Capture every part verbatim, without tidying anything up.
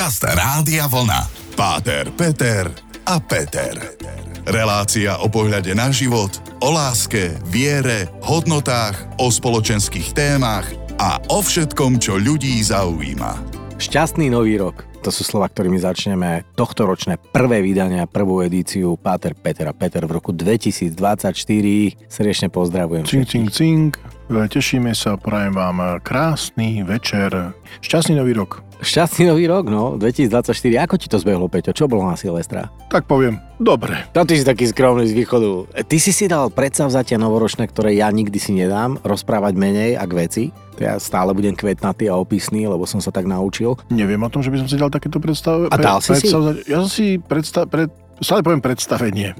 Podcast Rádia Vlna. Páter, Peter a Peter. Relácia o pohľade na život, o láske, viere, hodnotách, o spoločenských témach a o všetkom, čo ľudí zaujíma. Šťastný nový rok. To sú slova, ktorými začneme tohtoročné prvé vydanie a prvú edíciu Páter, Peter a Peter v roku dvetisícdvadsaťštyri. Srdečne pozdravujem. Cing, cing, cing. Tešíme sa, prajem vám krásny večer. Šťastný nový rok. Šťastný nový rok, no. dvetisícdvadsaťštyri. Ako ti to zbehlo, Peťo? Čo bolo na Silvestra? Tak poviem, dobre. No, ty si taký skromný z východu. Ty si si dal predsavzatia novoročné, ktoré ja nikdy si nedám, rozprávať menej a k veci. Ja stále budem kvetnatý a opisný, lebo som sa tak naučil. Neviem o tom, že by som si dal takéto predstav... A dal si si? Ja som si predstav... Pred... Stále poviem predstavenie.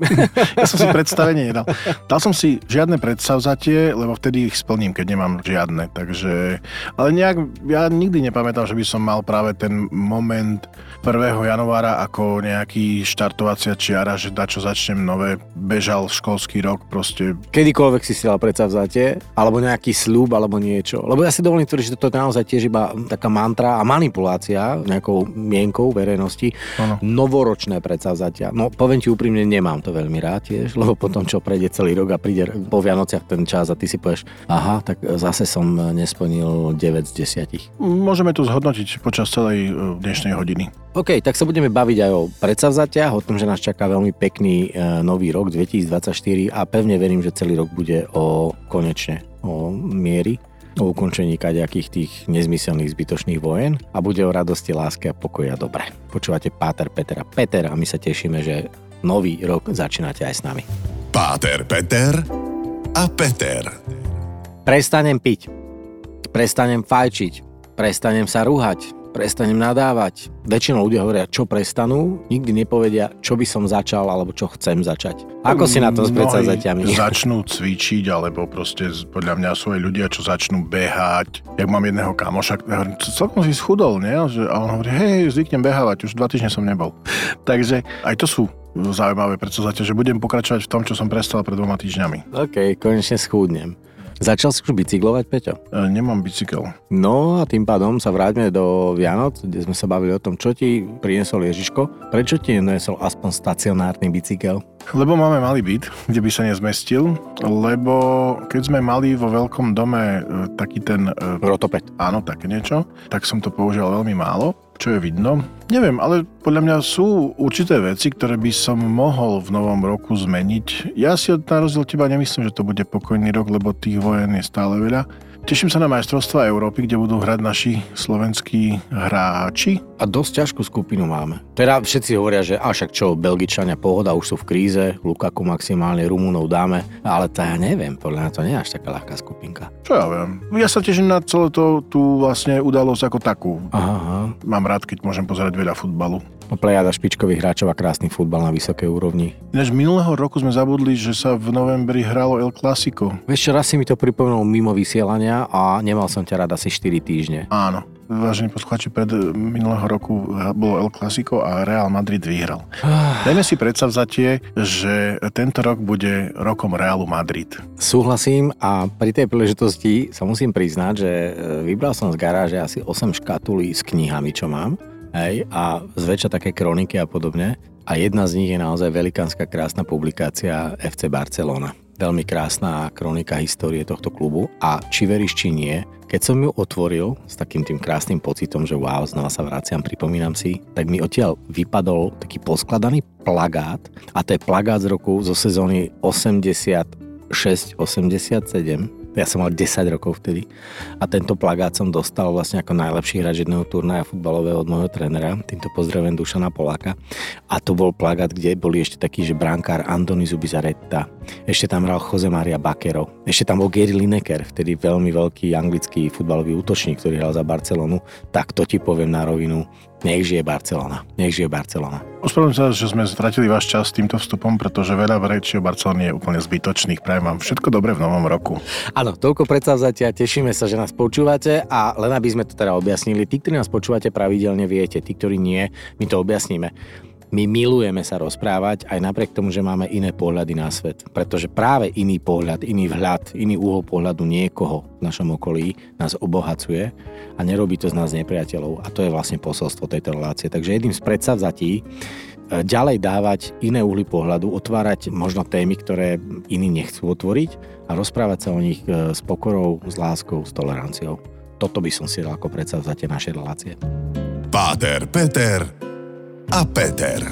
Ja som si predstavenie nedal. Dal som si žiadne predstavzatie, lebo vtedy ich splním, keď nemám žiadne. Takže, ale nejak, ja nikdy nepamätám, že by som mal práve ten moment prvého januára ako nejaký štartovacia čiara, že dačo začnem nové, bežal školský rok proste. Kedykoľvek si si dal predstavzatie, alebo nejaký sľub, alebo niečo. Lebo ja si dovolím tvrdiť, že toto je naozaj tiež iba taká mantra a manipulácia nejakou mienkou verejnosti. Ano. Novoročné predstavzatia. No, poviem ti úprimne, nemám to veľmi rád tiež, lebo potom, čo prejde celý rok a príde po Vianociach ten čas a ty si povieš, aha, tak zase som nesplnil deväť z desiatich. Môžeme to zhodnotiť počas celej dnešnej hodiny. OK, tak sa budeme baviť aj o predsavzatiach, o tom, že nás čaká veľmi pekný nový rok dvetisícdvadsaťštyri a pevne verím, že celý rok bude o konečne, o miery, o ukončení kadejakých tých nezmyselných zbytočných vojen a bude o radosti, láske a pokoja. Dobre. Počúvate Páter, Peter a Peter a my sa tešíme, že nový rok začínate aj s nami. Páter, Peter a Peter. Prestanem piť. Prestanem fajčiť. Prestanem sa rúhať. Prestanem nadávať. Väčšinou ľudia hovoria, čo prestanú, nikdy nepovedia, čo by som začal alebo čo chcem začať. Ako si na to s predsavzatiami? Začnú cvičiť, alebo proste podľa mňa sú aj ľudia, čo začnú behať. Jak mám jedného kamoša, hovorím, celkom si schudol, nie? A on hovorí, hej, zvyknem behávať, už dva týždne som nebol. Takže aj to sú zaujímavé predsavzatia, že budem pokračovať v tom, čo som prestal pred dvoma týždňami. OK, konečne schudnem. Začal si už bicyklovať, Peťo? E, nemám bicykel. No a tým pádom sa vráťme do Vianoc, kde sme sa bavili o tom, čo ti priniesol Ježiško. Prečo ti nenesol aspoň stacionárny bicykel? Lebo máme malý byt, kde by sa nezmestil, lebo keď sme mali vo veľkom dome taký ten... Rotoped. Áno, také niečo, tak som to použil veľmi málo. Čo je vidno? Neviem, ale podľa mňa sú určité veci, ktoré by som mohol v novom roku zmeniť. Ja si od na rozdiel teba nemyslím, že to bude pokojný rok, lebo tých vojen je stále veľa. Teším sa na majstrovstvá Európy, kde budú hrať naši slovenskí hráči. A dosť ťažkú skupinu máme. Teda všetci hovoria, že a však čo, Belgičania pohoda, už sú v kríze, Lukaku maximálne, Rumunov dáme, ale to ja neviem, podľa mňa to nie je až taká ľahká skupinka. Čo ja viem. Ja sa teším na celú tú vlastne udalosť ako takú. Aha. Mám rád, keď môžem pozerať veľa futbalu. Plejáda špičkových hráčov a krásny futbal na vysokej úrovni. Ináč minulého roku sme zabudli, že sa v novembri hralo El Clasico. Vieš, raz si mi to pripomínal mimo vysielania a nemal som ťa rád asi štyri týždne. Áno. Vážení poslucháči, pred minulého roku bolo El Clasico a Real Madrid vyhral. Dajme si predsavzatie, že tento rok bude rokom Realu Madrid. Súhlasím a pri tej príležitosti sa musím priznať, že vybral som z garáže asi osem škatulí s knihami, čo mám. Hej, a zväčša také kroniky a podobne. A jedna z nich je naozaj velikánska krásna publikácia ef cé Barcelona. Veľmi krásna kronika histórie tohto klubu. A či veríš, či nie, keď som ju otvoril s takým tým krásnym pocitom, že wow, znova sa vraciam, pripomínam si, tak mi odtiaľ vypadol taký poskladaný plagát. A to je plagát z roku zo sezóny osemdesiatšesť osemdesiatsedem. Ja som mal desať rokov vtedy a tento plagát som dostal vlastne ako najlepší hráč jedného turnaja futbalového od môjho trénera, týmto pozdravím Dušana Poláka. A to bol plagát, kde boli ešte taký, že brankár Andoni Zubizarreta, ešte tam hral Jose Maria Bakero, ešte tam bol Ogier Lindeker, vtedy veľmi veľký anglický futbalový útočník, ktorý hral za Barcelonu. Tak to ti poviem na rovinu, nech žije Barcelona, nech žije Barcelona. Ospravedlňujem sa, že sme stratili váš čas týmto vstupom, pretože veľa rečí o Barcelone je úplne zbytočných. Prajem vám všetko dobré v novom roku. Áno, toľko predsavzatia, tešíme sa, že nás počúvate a len aby sme to teda objasnili, tí, ktorí nás počúvate pravidelne, viete, tí, ktorí nie, my to objasníme. My milujeme sa rozprávať aj napriek tomu, že máme iné pohľady na svet. Pretože práve iný pohľad, iný vhľad, iný úhol pohľadu niekoho v našom okolí nás obohacuje a nerobí to z nás nepriateľov. A to je vlastne posolstvo tejto relácie. Takže jedným z predsavzatí ďalej dávať iné uhly pohľadu, otvárať možno témy, ktoré iní nechcú otvoriť a rozprávať sa o nich s pokorou, s láskou, s toleranciou. Toto by som si dal ako predsavzatie našej relácie. Páter, Peter a Peter.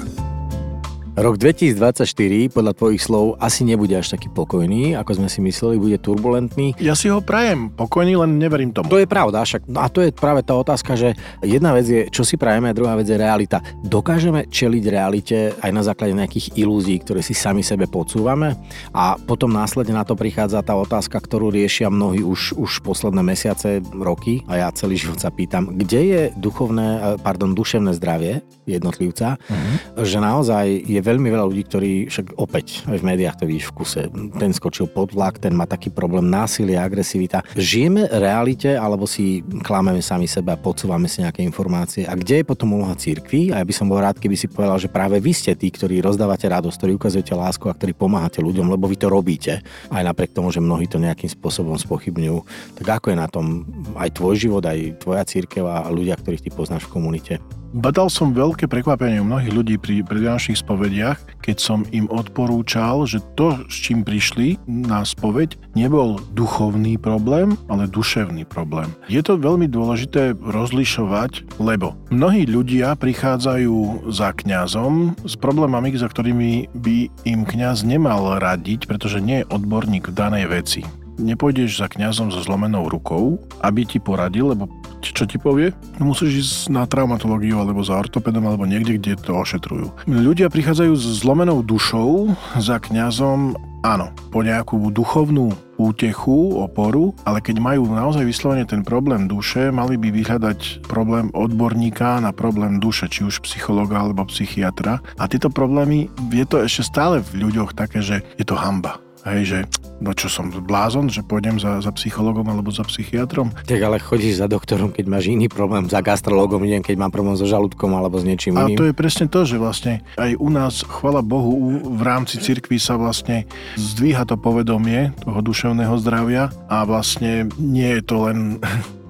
Rok dvetisícdvadsaťštyri podľa tvojich slov asi nebude až taký pokojný, ako sme si mysleli, bude turbulentný. Ja si ho prajem pokojný, len neverím tomu. To je pravda, však. A to je práve tá otázka, že jedna vec je, čo si prajeme, a druhá vec je realita. Dokážeme čeliť realite aj na základe nejakých ilúzií, ktoré si sami sebe podsúvame? A potom následne na to prichádza tá otázka, ktorú riešia mnohí už, už posledné mesiace, roky, a ja celý život sa pýtam, kde je duchovné, pardon, duševné zdravie jednotlivca, mhm. že naozaj je veľmi veľa ľudí, ktorí však opäť aj v médiách to vidíš v kuse. Ten skočil pod vlak, ten má taký problém násilia, agresivita. Žijeme realite alebo si klameme sami seba, podsúvame si nejaké informácie? A kde je potom úloha cirkvi? A ja by som bol rád, keby si povedal, že práve vy ste tí, ktorí rozdávate radosť, ktorí ukazujete lásku a ktorí pomáhate ľuďom, lebo vy to robíte. Aj napriek tomu, že mnohí to nejakým spôsobom spochybňujú. Tak ako je na tom aj tvoj život, aj tvoja cirkev a ľudia, ktorých ty poznáš v komunite? Badal som veľké prekvapenie u mnohých ľudí pri predvianočných spovediach, keď som im odporúčal, že to, s čím prišli na spoveď, nebol duchovný problém, ale duševný problém. Je to veľmi dôležité rozlišovať, lebo mnohí ľudia prichádzajú za kňazom s problémami, za ktorými by im kňaz nemal radiť, pretože nie je odborník v danej veci. Nepôjdeš za kňazom so zlomenou rukou, aby ti poradil, lebo čo ti povie? Musíš ísť na traumatológiu alebo za ortopedom alebo niekde, kde to ošetrujú. Ľudia prichádzajú s zlomenou dušou za kňazom, áno, po nejakú duchovnú útechu, oporu, ale keď majú naozaj vyslovene ten problém duše, mali by vyhľadať problém odborníka na problém duše, či už psychologa alebo psychiatra. A tieto problémy, je to ešte stále v ľuďoch také, že je to hanba. Hej, že no čo som blázon, že pôjdem za, za psychologom alebo za psychiatrom. Tak ale chodíš za doktorom, keď máš iný problém, za gastrologom, idem, keď mám problém so žalúdkom alebo s niečím a iným. A to je presne to, že vlastne aj u nás, chvala Bohu, v rámci cirkvi sa vlastne zdvíha to povedomie toho duševného zdravia a vlastne nie je to len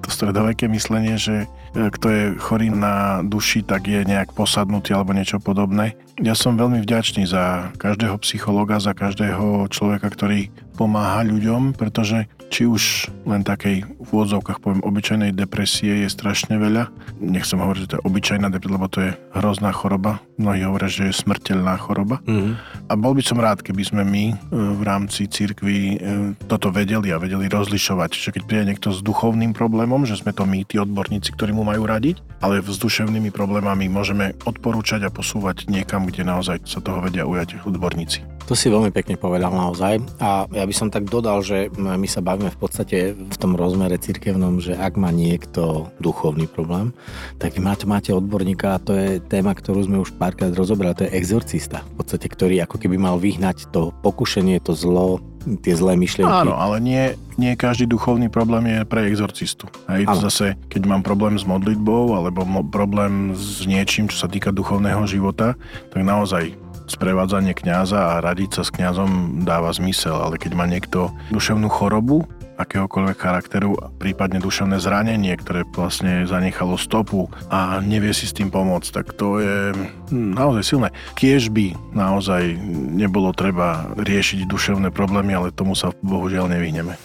to stredoveké myslenie, že kto je chorý na duši, tak je nejak posadnutý alebo niečo podobné. Ja som veľmi vďačný za každého psychologa, za každého človeka, ktorý pomáha ľuďom, pretože či už len takej v odzovkách poviem obyčajnej depresie je strašne veľa. Nechcem hovoriť, že to je obyčajná depresia, lebo to je hrozná choroba. Mnohí hovoria, že je smrteľná choroba. Mm-hmm. A bol by som rád, keby sme my v rámci cirkvi toto vedeli a vedeli rozlišovať. Čiže keď príde niekto s duchovným problémom, že sme to my, tí odborníci, ktorí mu majú radiť, ale s duševnými problémami môžeme odporúčať a posúvať niekam, kde naozaj sa toho vedia ujať odborníci. To si veľmi pekne povedal naozaj. A ja by som tak dodal, že my sa bavíme v podstate v tom rozmere cirkevnom, že ak má niekto duchovný problém, tak máte, máte odborníka a to je téma, ktorú sme už párkrát rozoberali, to je exorcista. V podstate, ktorý ako keby mal vyhnať to pokušenie, to zlo, tie zlé myšlienky. Áno, ale nie, nie každý duchovný problém je pre exorcistu. Hej, zase, keď mám problém s modlitbou alebo mo- problém s niečím, čo sa týka duchovného života, tak naozaj sprevádzanie kňaza a radiť sa s kňazom dáva zmysel, ale keď má niekto duševnú chorobu akéhokoľvek charakteru, prípadne duševné zranenie, ktoré vlastne zanechalo stopu a nevie si s tým pomôcť, tak to je naozaj silné. Kiež by naozaj nebolo treba riešiť duševné problémy, ale tomu sa bohužiaľ nevyhneme.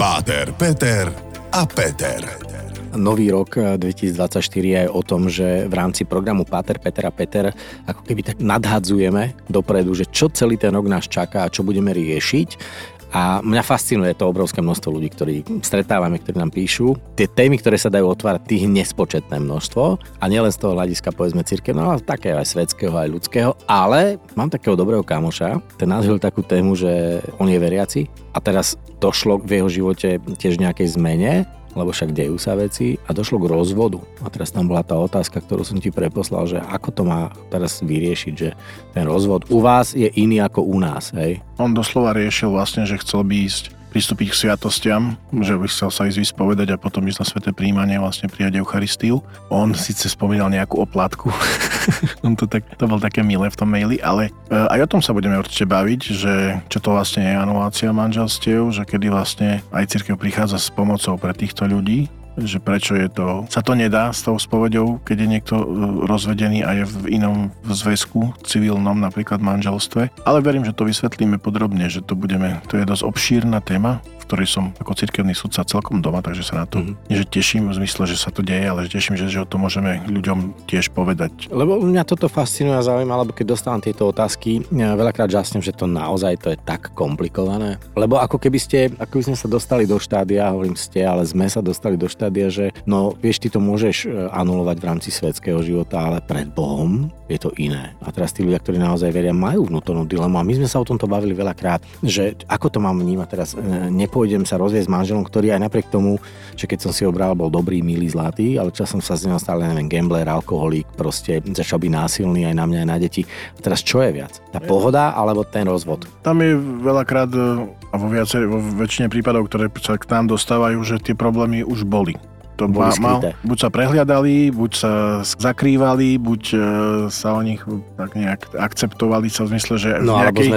Páter, Peter a Peter. Nový rok dvetisícdvadsaťštyri je aj o tom, že v rámci programu Páter, Peter a Peter ako keby tak nadhadzujeme dopredu, že čo celý ten rok nás čaká a čo budeme riešiť. A mňa fascinuje to obrovské množstvo ľudí, ktorí stretávame, ktorí nám píšu. Tie témy, ktoré sa dajú otvárať, tých nespočetné množstvo. A nielen z toho hľadiska, povedzme, cirkevného, ale takého aj svetského, aj ľudského. Ale mám takého dobrého kamoša, ten nazvil takú tému, že on je veriaci. A teraz došlo v jeho živote tiež nejakej zmene, lebo však dejú sa veci a došlo k rozvodu. A teraz tam bola tá otázka, ktorú som ti preposlal, že ako to má teraz vyriešiť, že ten rozvod u vás je iný ako u nás, hej? On doslova riešil vlastne, že chcel by ísť pristúpiť k sviatostiam, že by chcel sa ísť vyspovedať a potom ísť na sväté prijímanie, vlastne prijať Eucharistiu. On síce spomínal nejakú oplátku, On to, tak, to bol také milé v tom maili, ale uh, aj o tom sa budeme určite baviť, že čo to vlastne je anulácia manželstiev, že kedy vlastne aj cirkev prichádza s pomocou pre týchto ľudí, že prečo je to, sa to nedá s tou spoveďou, keď je niekto rozvedený a je v inom zväzku, civilnom, napríklad manželstve. Ale verím, že to vysvetlíme podrobne, že to budeme, to je dosť obšírna téma, v ktorej som ako cirkevný sudca celkom doma, takže sa na to mm-hmm. že teším v zmysle, že sa to deje, ale že teším, že, že o to môžeme ľuďom tiež povedať. Lebo mňa toto fascinuje a zaujíma, lebo keď dostávam tieto otázky, ja veľakrát žasnem, že to naozaj to je tak komplikované. Lebo ako keby ste, ako by sme sa dostali do štádia, hovorím ste, ale sme sa dostali do štádia, štádia, že no vieš, ty to môžeš anulovať v rámci svetského života, ale pred Bohom je to iné. A teraz tí ľudia, ktorí naozaj veria, majú vnútornú dilemu. A my sme sa o tomto bavili veľakrát, že ako to mám vnímať teraz, nepôjdem sa rozviesť s manželom, ktorý aj napriek tomu, že keď som si ho bral, bol dobrý, milý, zlatý, ale časom sa z neho stále, neviem, gambler, alkoholík, proste začal byť násilný aj na mňa, aj na deti. A teraz čo je viac? Tá pohoda alebo ten rozvod? Tam je veľakrát a vo, vo väčšine prípadov, ktoré sa k nám dostávajú, že tie problémy už boli. To má, mal, buď sa prehliadali, buď sa zakrývali, buď e, sa o nich tak nejak akceptovali sa v zmysle, že no, v nejakej,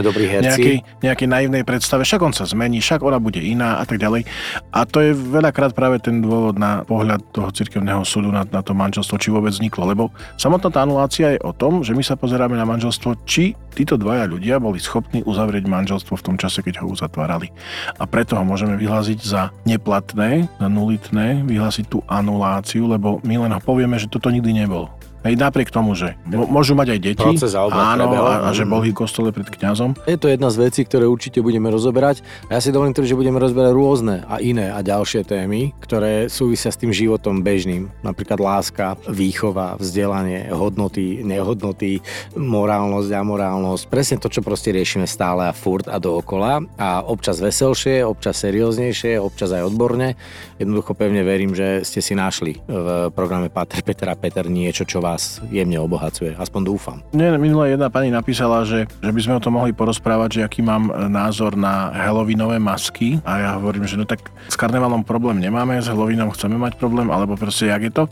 nejakej, nejakej naivnej predstave, však on sa zmení, však ona bude iná a tak ďalej. A to je veľakrát práve ten dôvod na pohľad toho cirkevného súdu na, na to manželstvo, či vôbec vzniklo. Lebo samotná tá anulácia je o tom, že my sa pozeráme na manželstvo, či títo dvaja ľudia boli schopní uzavrieť manželstvo v tom čase, keď ho uzatvárali. A preto ho môžeme vyhlásiť za neplatné, za nulitné, vyhlásiť tú anuláciu, lebo my len povieme, že toto nikdy nebolo. Hej, napriek tomu, že môžu mať aj deti, áno, a, a že boli v kostole pred kňazom. Je to jedna z vecí, ktoré určite budeme rozoberať. A ja si dovolím, že budeme rozoberať rôzne a iné a ďalšie témy, ktoré súvisia s tým životom bežným. Napríklad láska, výchova, vzdelanie, hodnoty, nehodnoty, morálnosť, amorálnosť. Presne to, čo proste riešime stále a furt a dookola. A občas veselšie, občas serióznejšie, občas aj odborne. Jednoducho pevne verím, že ste si našli v programe Páter, Peter a Peter niečo, čo vás jemne obohacuje. Aspoň dúfam. Nie, minulé jedna pani napísala, že, že by sme o tom mohli porozprávať, že aký mám názor na halloweenové masky a ja hovorím, že no tak s karnevalom problém nemáme, s halloweenom chceme mať problém, alebo proste jak je to,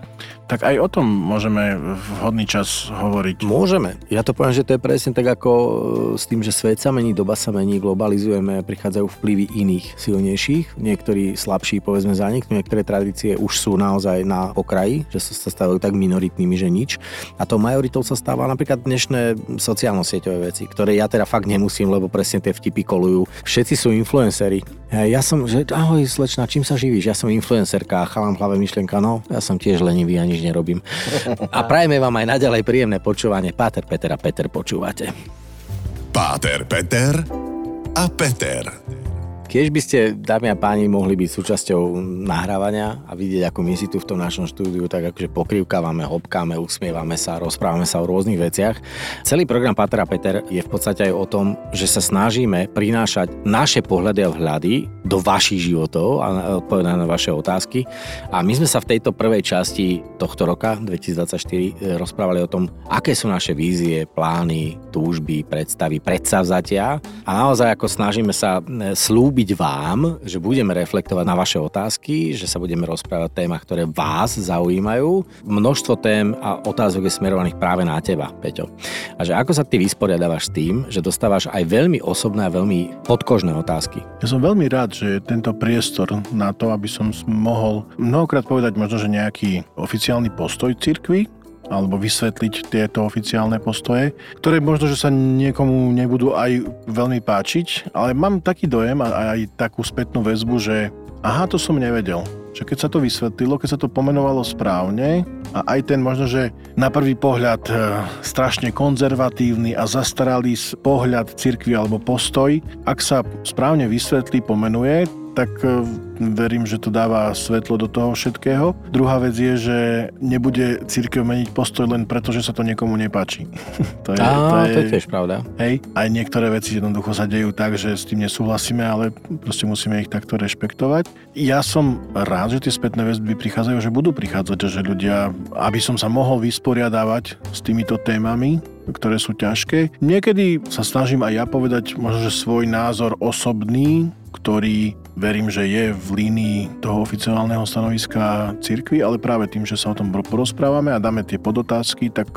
tak aj o tom môžeme vhodný čas hovoriť. Môžeme. Ja to poviem, že to je presne tak ako s tým, že svet sa mení, doba sa mení, globalizujeme, prichádzajú vplyvy iných silnejších, niektorí slabší, povedzme zaniknú, niektoré tradície už sú naozaj na okraji, že sa stávajú tak minoritnými, že nič. A to majoritou sa stáva napríklad dnešné sociálno-sieťové veci, ktoré ja teda fakt nemusím, lebo presne tie vtipy kolujú. Všetci sú influenceri. Ja som, že ahoj slečna, čím sa živíš? Ja som influencerka, chalám hlave myšlienka, no ja som tiež lenivý a nič nerobím. A prajme vám aj naďalej príjemné počúvanie. Páter, Peter a Peter počúvate. Páter, Peter a Peter. Keď by ste, dámy a páni, mohli byť súčasťou nahrávania a vidieť, ako my si tu v tom našom štúdiu tak akože pokrývkávame, hopkáme, usmievame sa, rozprávame sa o rôznych veciach. Celý program Páter a Peter je v podstate aj o tom, že sa snažíme prinášať naše pohľady a vhľady do vašich životov a odpovedať na vaše otázky. A my sme sa v tejto prvej časti tohto roka, dvetisícdvadsaťštyri, rozprávali o tom, aké sú naše vízie, plány, túžby, predstavy, predsavzatia. A naozaj ako snažíme sa slúbiť vám, že budeme reflektovať na vaše otázky, že sa budeme rozprávať o témach, ktoré vás zaujímajú. Množstvo tém a otázok je smerovaných práve na teba, Peťo. A že ako sa ty vysporiadávaš s tým, že dostávaš aj veľmi osobné a veľmi podkožné otázky? Ja som veľmi rád, že je tento priestor na to, aby som mohol mnohokrát povedať možno, že nejaký oficiálny postoj cirkvi, alebo vysvetliť tieto oficiálne postoje, ktoré možno, že sa niekomu nebudú aj veľmi páčiť, ale mám taký dojem a aj takú spätnú väzbu, že aha, to som nevedel. Že keď sa to vysvetlilo, keď sa to pomenovalo správne a aj ten možno, že na prvý pohľad e, strašne konzervatívny a zastaralý pohľad cirkvi alebo postoj, ak sa správne vysvetlí, pomenuje, tak verím, že to dáva svetlo do toho všetkého. Druhá vec je, že nebude cirkev meniť postoj len preto, že sa to niekomu nepáči. to, je, Á, to, je, to je tiež pravda. Hej, aj niektoré veci jednoducho sa dejú tak, že s tým nesúhlasíme, ale proste musíme ich takto rešpektovať. Ja som rád, že tie spätné väzby prichádzajú, že budú prichádzať, že ľudia, aby som sa mohol vysporiadávať s týmito témami, ktoré sú ťažké. Niekedy sa snažím aj ja povedať možno, že svoj názor osobný, ktorý verím, že je v línii toho oficiálneho stanoviska cirkvi, ale práve tým, že sa o tom porozprávame a dáme tie podotázky, tak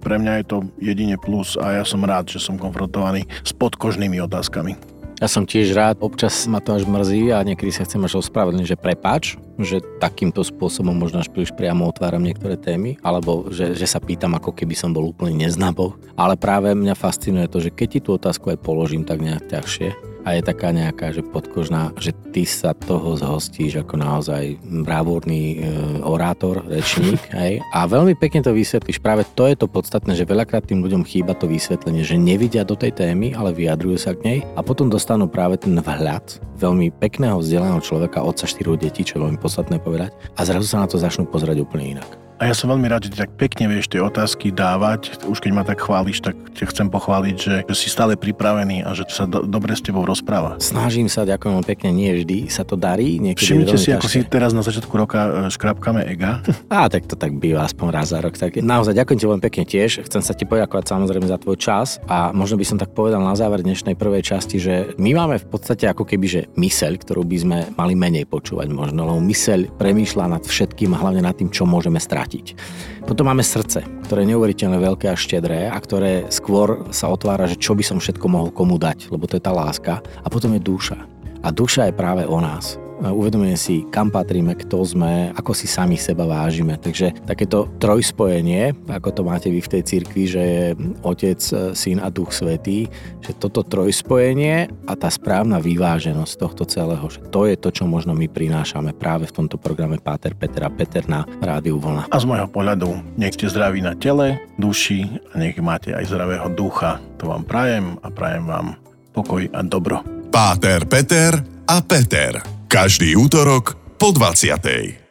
pre mňa je to jedine plus a ja som rád, že som konfrontovaný s podkožnými otázkami. Ja som tiež rád, občas ma to až mrzí a niekedy sa chcem až ospravedlniť, že prepáč, že takýmto spôsobom možno až príliš priamo otváram niektoré témy, alebo že, že sa pýtam, ako keby som bol úplne neznabol. Ale práve mňa fascinuje to, že keď ti tú otázku aj položím, tak nejak ťažšie a je taká nejaká, že podkožná, že ty sa toho zhostíš ako naozaj bravúrny e, orátor, rečník. Hej? A veľmi pekne to vysvetlíš. Práve to je to podstatné, že veľakrát tým ľuďom chýba to vysvetlenie, že nevidia do tej témy, ale vyjadrujú sa k nej a potom dostanú práve ten vhľad veľmi pekného vzdelaného človeka, otca štyroch detí, čo je veľmi podstatné povedať, a zrazu sa na to začnú pozerať úplne inak. A ja som veľmi rád, že tak pekne vieš tie otázky dávať. Už keď ma tak chváliš, tak ťa chcem pochváliť, že, že si stále pripravený a že sa do, dobre s tebou rozpráva. Snažím sa, ďakujem pekne, nie vždy sa to darí. Všimnite si, ako si teraz na začiatku roka škrapkáme ega. Á, tak to tak býva aspoň raz za rok. Tak naozaj ďakujem ti veľmi pekne tiež. Chcem sa ti poďakovať samozrejme za tvoj čas a možno by som tak povedal na záver dnešnej prvej časti, že my máme v podstate ako keby že myseľ, ktorú by sme mali menej počúvať možno, lebo myseľ premýšľa nad všetkým a hlavne nad tým, čo môžeme strátiť. Potom máme srdce, ktoré je neuveriteľne veľké a štedré a ktoré skôr sa otvára, že čo by som všetko mohol komu dať, lebo to je tá láska. A potom je duša. A duša je práve o nás. Uvedomujeme si, kam patríme, kto sme, ako si sami seba vážime. Takže takéto trojspojenie, ako to máte vy v tej cirkvi, že je Otec, Syn a Duch Svätý, že toto trojspojenie a tá správna vyváženosť tohto celého, že to je to, čo možno my prinášame práve v tomto programe Páter, Peter a Peter na rádiu Vlna. A z môjho pohľadu, nech ste zdraví na tele, duši a nech máte aj zdravého ducha. To vám prajem a prajem vám pokoj a dobro. Páter, Peter a Peter. Každý útorok po dvadsiatej.